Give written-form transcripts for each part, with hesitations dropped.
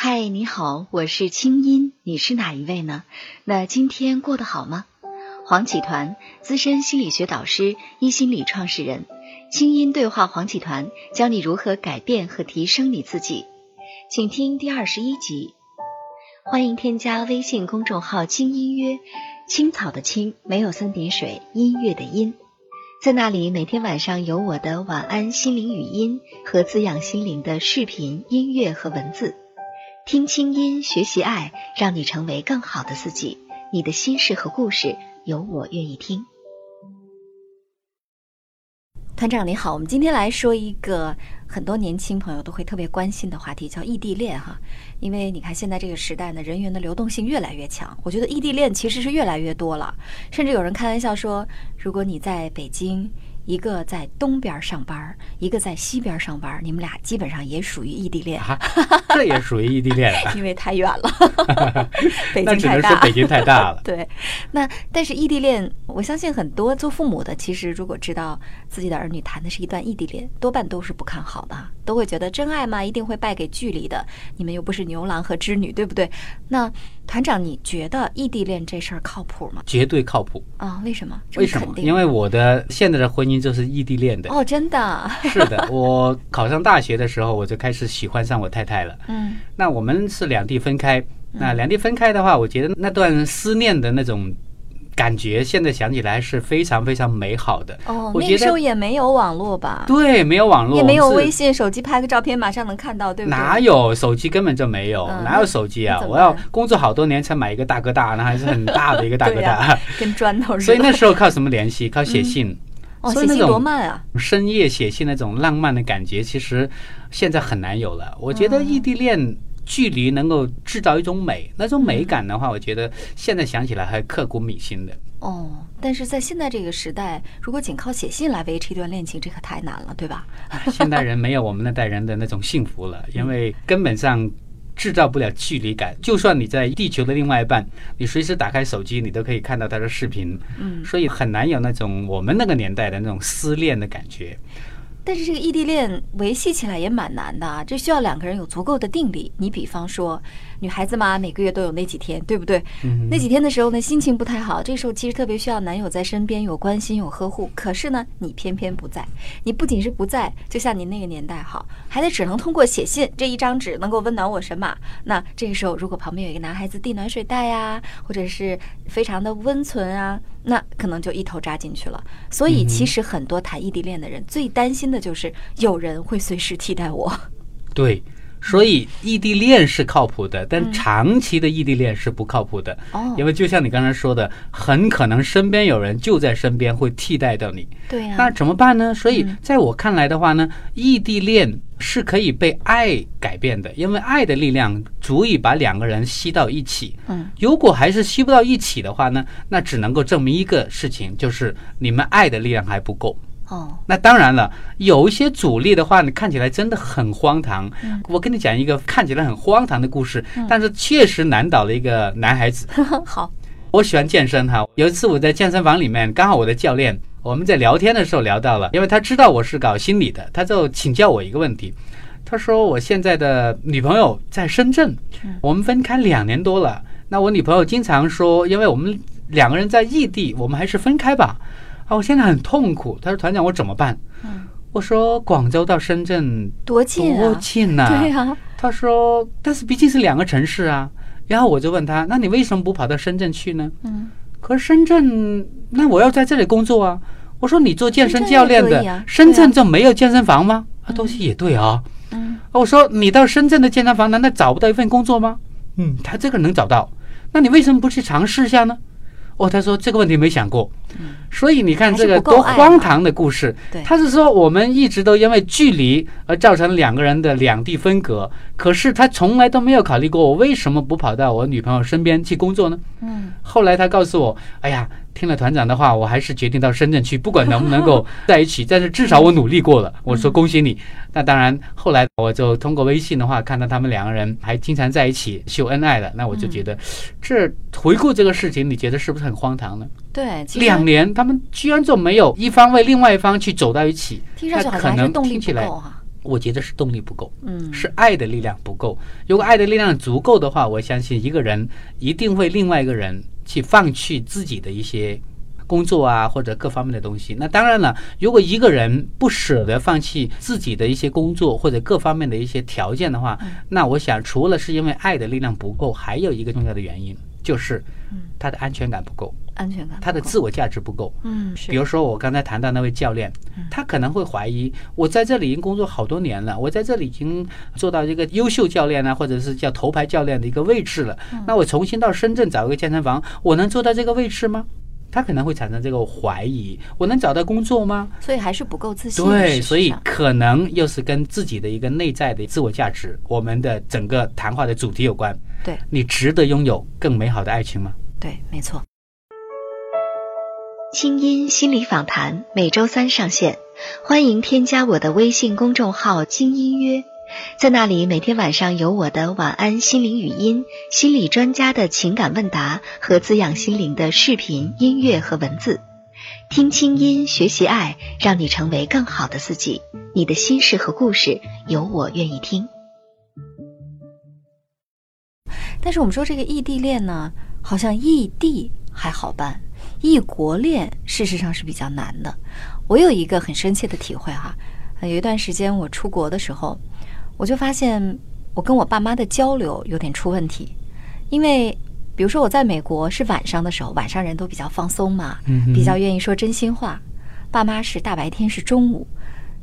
嗨，你好，我是清音，你是哪一位呢？那今天过得好吗？黄启团，资深心理学导师，一心理创始人。清音对话黄启团，教你如何改变和提升你自己。请听第21集。欢迎添加微信公众号清音约，青草的青，没有三点水，音乐的音。在那里每天晚上有我的晚安心灵语音和滋养心灵的视频、音乐和文字。听清音，学习爱，让你成为更好的自己。你的心事和故事，有我愿意听。团长你好，我们今天来说一个很多年轻朋友都会特别关心的话题，叫异地恋哈。因为你看现在这个时代呢，人员的流动性越来越强，我觉得异地恋其实是越来越多了。甚至有人开玩笑说，如果你在北京，一个在东边上班，一个在西边上班，你们俩基本上也属于异地恋。啊、这也属于异地恋了，因为太远了。北京太大，那只能说北京太大了。对，那但是异地恋，我相信很多做父母的，其实如果知道自己的儿女谈的是一段异地恋，多半都是不看好的，都会觉得真爱嘛，一定会败给距离的。你们又不是牛郎和织女，对不对？那团长，你觉得异地恋这事儿靠谱吗？绝对靠谱啊！为什么？为什么？因为我的现在的婚姻。就是异地恋的哦，真的是的。我考上大学的时候，我就开始喜欢上我太太了。嗯，那我们是两地分开。那两地分开的话，我觉得那段思念的那种感觉，现在想起来是非常非常美好的。哦，那个时候也没有网络吧？对，没有网络，也没有微信，手机拍个照片马上能看到，对不对？哪有手机，根本就没有，哪有手机啊！我要工作好多年才买一个大哥大，那还是很大的一个大哥大，跟砖头似的。所以那时候靠什么联系？靠写信。哦，写信多慢啊！深夜写信那种浪漫的感觉，其实现在很难有了。我觉得异地恋距离能够制造一种美，那种美感的话，我觉得现在想起来还刻骨铭心的。哦，但是在现在这个时代，如果仅靠写信来维持一段恋情，这可太难了，对吧？现代人没有我们那代人的那种幸福了，因为根本上制造不了距离感。就算你在地球的另外一半，你随时打开手机，你都可以看到他的视频。嗯，所以很难有那种我们那个年代的那种思恋的感觉。但是这个异地恋维系起来也蛮难的啊，这需要两个人有足够的定力。你比方说，女孩子嘛，每个月都有那几天，对不对？那几天的时候呢，心情不太好，这时候其实特别需要男友在身边，有关心，有呵护。可是呢，你偏偏不在，你不仅是不在，就像您那个年代好，还得只能通过写信，这一张纸能够温暖我神马。那这个时候，如果旁边有一个男孩子递暖水袋啊，或者是非常的温存啊，那可能就一头扎进去了。所以其实很多谈异地恋的人最担心的就是有人会随时替代我。对，所以异地恋是靠谱的，但长期的异地恋是不靠谱的。因为就像你刚才说的，很可能身边有人就在身边会替代到你。对呀，那怎么办呢？所以在我看来的话呢，异地恋是可以被爱改变的，因为爱的力量足以把两个人吸到一起。如果还是吸不到一起的话呢，那只能够证明一个事情，就是你们爱的力量还不够。那当然了，有一些阻力的话，你看起来真的很荒唐。我跟你讲一个看起来很荒唐的故事，但是确实难倒了一个男孩子。好，我喜欢健身哈。有一次我在健身房里面，刚好我的教练，我们在聊天的时候聊到了，因为他知道我是搞心理的，他就请教我一个问题。他说我现在的女朋友在深圳，我们分开2年多了。那我女朋友经常说，因为我们两个人在异地，我们还是分开吧。我现在很痛苦。他说团长我怎么办？我说广州到深圳多近啊，多近啊。对啊。他说但是毕竟是2个城市啊。然后我就问他，那你为什么不跑到深圳去呢？可是深圳，那我要在这里工作啊。我说你做健身教练的，深圳就没有健身房吗？东西也对啊。我说你到深圳的健身房难道找不到一份工作吗？他这个能找到，那你为什么不去尝试一下呢？他说这个问题没想过。所以你看这个多荒唐的故事。他是说我们一直都因为距离而造成两个人的两地分隔，可是他从来都没有考虑过我为什么不跑到我女朋友身边去工作呢？后来他告诉我，哎呀，听了团长的话，我还是决定到深圳去，不管能不能够在一起，但是至少我努力过了。我说恭喜你。那当然后来我就通过微信的话，看到他们两个人还经常在一起秀恩爱了。那我就觉得这回顾这个事情，你觉得是不是很荒唐呢？对，2年他们居然就没有一方为另外一方去走到一起，听上去好像还是动力不够啊。我觉得是动力不够，是爱的力量不够。如果爱的力量足够的话，我相信一个人一定会另外一个人去放弃自己的一些工作啊，或者各方面的东西。那当然了，如果一个人不舍得放弃自己的一些工作或者各方面的一些条件的话，那我想除了是因为爱的力量不够，还有一个重要的原因就是他的安全感不够，他的自我价值不够。比如说我刚才谈到那位教练，他可能会怀疑，我在这里已经工作好多年了，我在这里已经做到一个优秀教练啊，或者是叫头牌教练的一个位置了，那我重新到深圳找一个健身房，我能做到这个位置吗？他可能会产生这个怀疑，我能找到工作吗？所以还是不够自信。对，所以可能又是跟自己的一个内在的自我价值，我们的整个谈话的主题有关。对，你值得拥有更美好的爱情吗？对，没错。清音心理访谈每周三上线，欢迎添加我的微信公众号清音约，在那里每天晚上有我的晚安心灵语音、心理专家的情感问答和滋养心灵的视频、音乐和文字。听清音，学习爱，让你成为更好的自己。你的心事和故事，有我愿意听。但是我们说这个异地恋呢，好像异地还好办，异国恋事实上是比较难的。我有一个很深切的体会哈，有一段时间我出国的时候，我就发现我跟我爸妈的交流有点出问题。因为比如说我在美国是晚上的时候，晚上人都比较放松嘛，比较愿意说真心话，爸妈是大白天，是中午，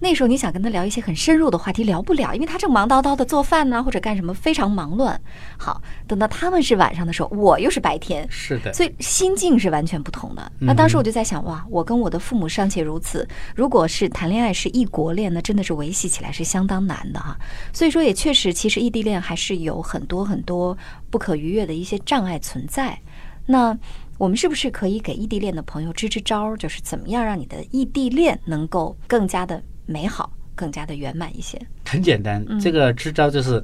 那时候你想跟他聊一些很深入的话题聊不了，因为他正忙叨叨的做饭呢，或者干什么，非常忙乱。好，等到他们是晚上的时候，我又是白天，是的，所以心境是完全不同的。那当时我就在想，哇，我跟我的父母尚且如此，如果是谈恋爱是异国恋呢，真的是维系起来是相当难的哈。所以说也确实，其实异地恋还是有很多很多不可逾越的一些障碍存在。那我们是不是可以给异地恋的朋友支支招，就是怎么样让你的异地恋能够更加的美好，更加的圆满一些？很简单，这个支招就是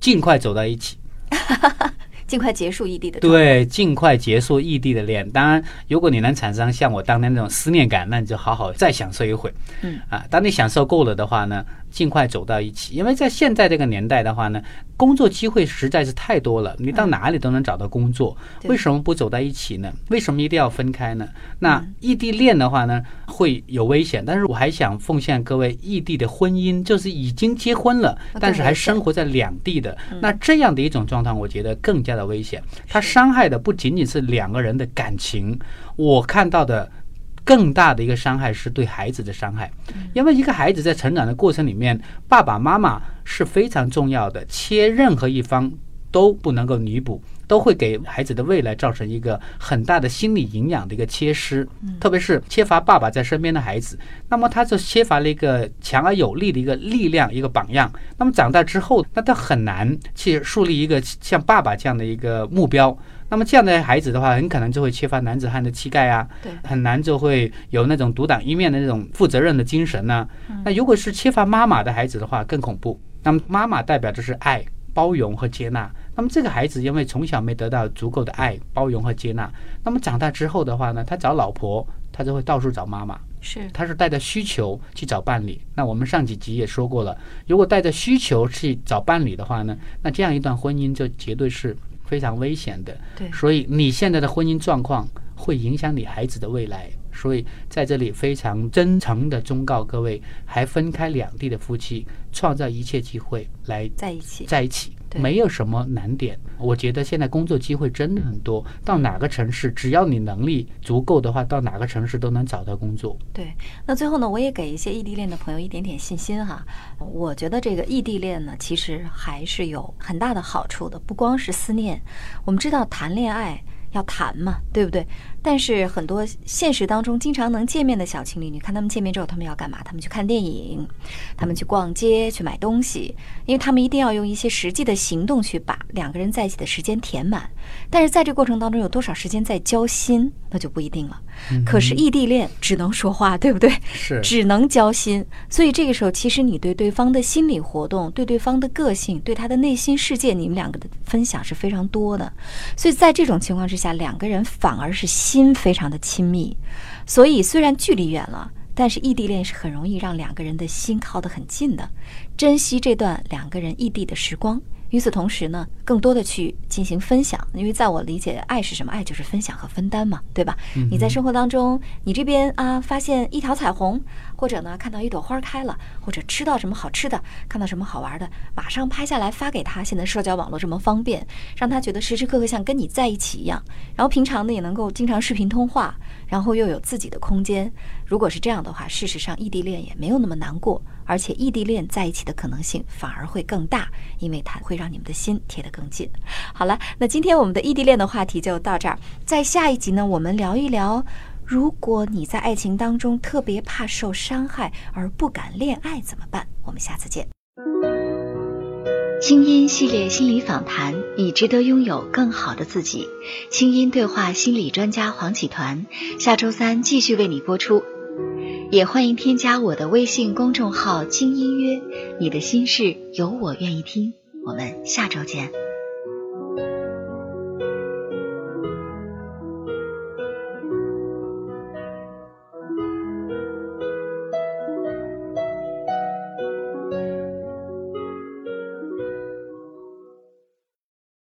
尽快走到一起尽快结束异地的恋。对，尽快结束异地的恋。当然如果你能产生像我当年那种思念感，那你就好好再享受一回。当你享受够了的话呢，尽快走到一起。因为在现在这个年代的话呢，工作机会实在是太多了，你到哪里都能找到工作，为什么不走到一起呢？为什么一定要分开呢？那异地恋的话呢会有危险，但是我还想奉献各位异地的婚姻，就是已经结婚了但是还生活在两地的，那这样的一种状态我觉得更加的危险。它伤害的不仅仅是两个人的感情，我看到的更大的一个伤害是对孩子的伤害。因为一个孩子在成长的过程里面，爸爸妈妈是非常重要的，切任何一方都不能够弥补，都会给孩子的未来造成一个很大的心理营养的一个缺失。特别是缺乏爸爸在身边的孩子，那么他就缺乏了一个强而有力的一个力量，一个榜样。那么长大之后，那他很难去树立一个像爸爸这样的一个目标。那么这样的孩子的话，很可能就会缺乏男子汉的气概啊，很难就会有那种独当一面的那种负责任的精神啊。那如果是缺乏妈妈的孩子的话更恐怖。那么妈妈代表就是爱、包容和接纳，那么这个孩子因为从小没得到足够的爱、包容和接纳，那么长大之后的话呢，他找老婆他就会到处找妈妈，他是带着需求去找伴侣。那我们上几集也说过了，如果带着需求去找伴侣的话呢，那这样一段婚姻就绝对是非常危险的。所以你现在的婚姻状况会影响你孩子的未来。所以在这里非常真诚的忠告各位还分开两地的夫妻，创造一切机会来在一起，没有什么难点。我觉得现在工作机会真的很多，到哪个城市只要你能力足够的话，到哪个城市都能找到工作。对，那最后呢，我也给一些异地恋的朋友一点点信心哈。我觉得这个异地恋呢其实还是有很大的好处的，不光是思念。我们知道谈恋爱要谈嘛，对不对？但是很多现实当中经常能见面的小情侣，你看他们见面之后他们要干嘛？他们去看电影，他们去逛街，去买东西，因为他们一定要用一些实际的行动去把两个人在一起的时间填满。但是在这过程当中有多少时间在交心，那就不一定了。可是异地恋只能说话，对不对？是，只能交心。所以这个时候其实你对对方的心理活动、对对方的个性、对他的内心世界，你们两个的分享是非常多的。所以在这种情况之下，两个人反而是心非常的亲密。所以虽然距离远了，但是异地恋是很容易让两个人的心靠得很近的，珍惜这段两个人异地的时光。与此同时呢，更多的去进行分享，因为在我理解，爱是什么？爱就是分享和分担嘛，对吧？你在生活当中，你这边啊发现一条彩虹，或者呢看到一朵花开了，或者吃到什么好吃的，看到什么好玩的，马上拍下来发给他。现在社交网络这么方便，让他觉得时时刻刻像跟你在一起一样。然后平常呢也能够经常视频通话，然后又有自己的空间。如果是这样的话，事实上异地恋也没有那么难过。而且异地恋在一起的可能性反而会更大，因为它会让你们的心贴得更近。好了，那今天我们的异地恋的话题就到这儿。在下一集呢，我们聊一聊，如果你在爱情当中特别怕受伤害而不敢恋爱怎么办？我们下次见。清音系列心理访谈，你值得拥有更好的自己。清音对话心理专家黄启团，下周三继续为你播出。也欢迎添加我的微信公众号“轻音约”，你的心事有我愿意听。我们下周见。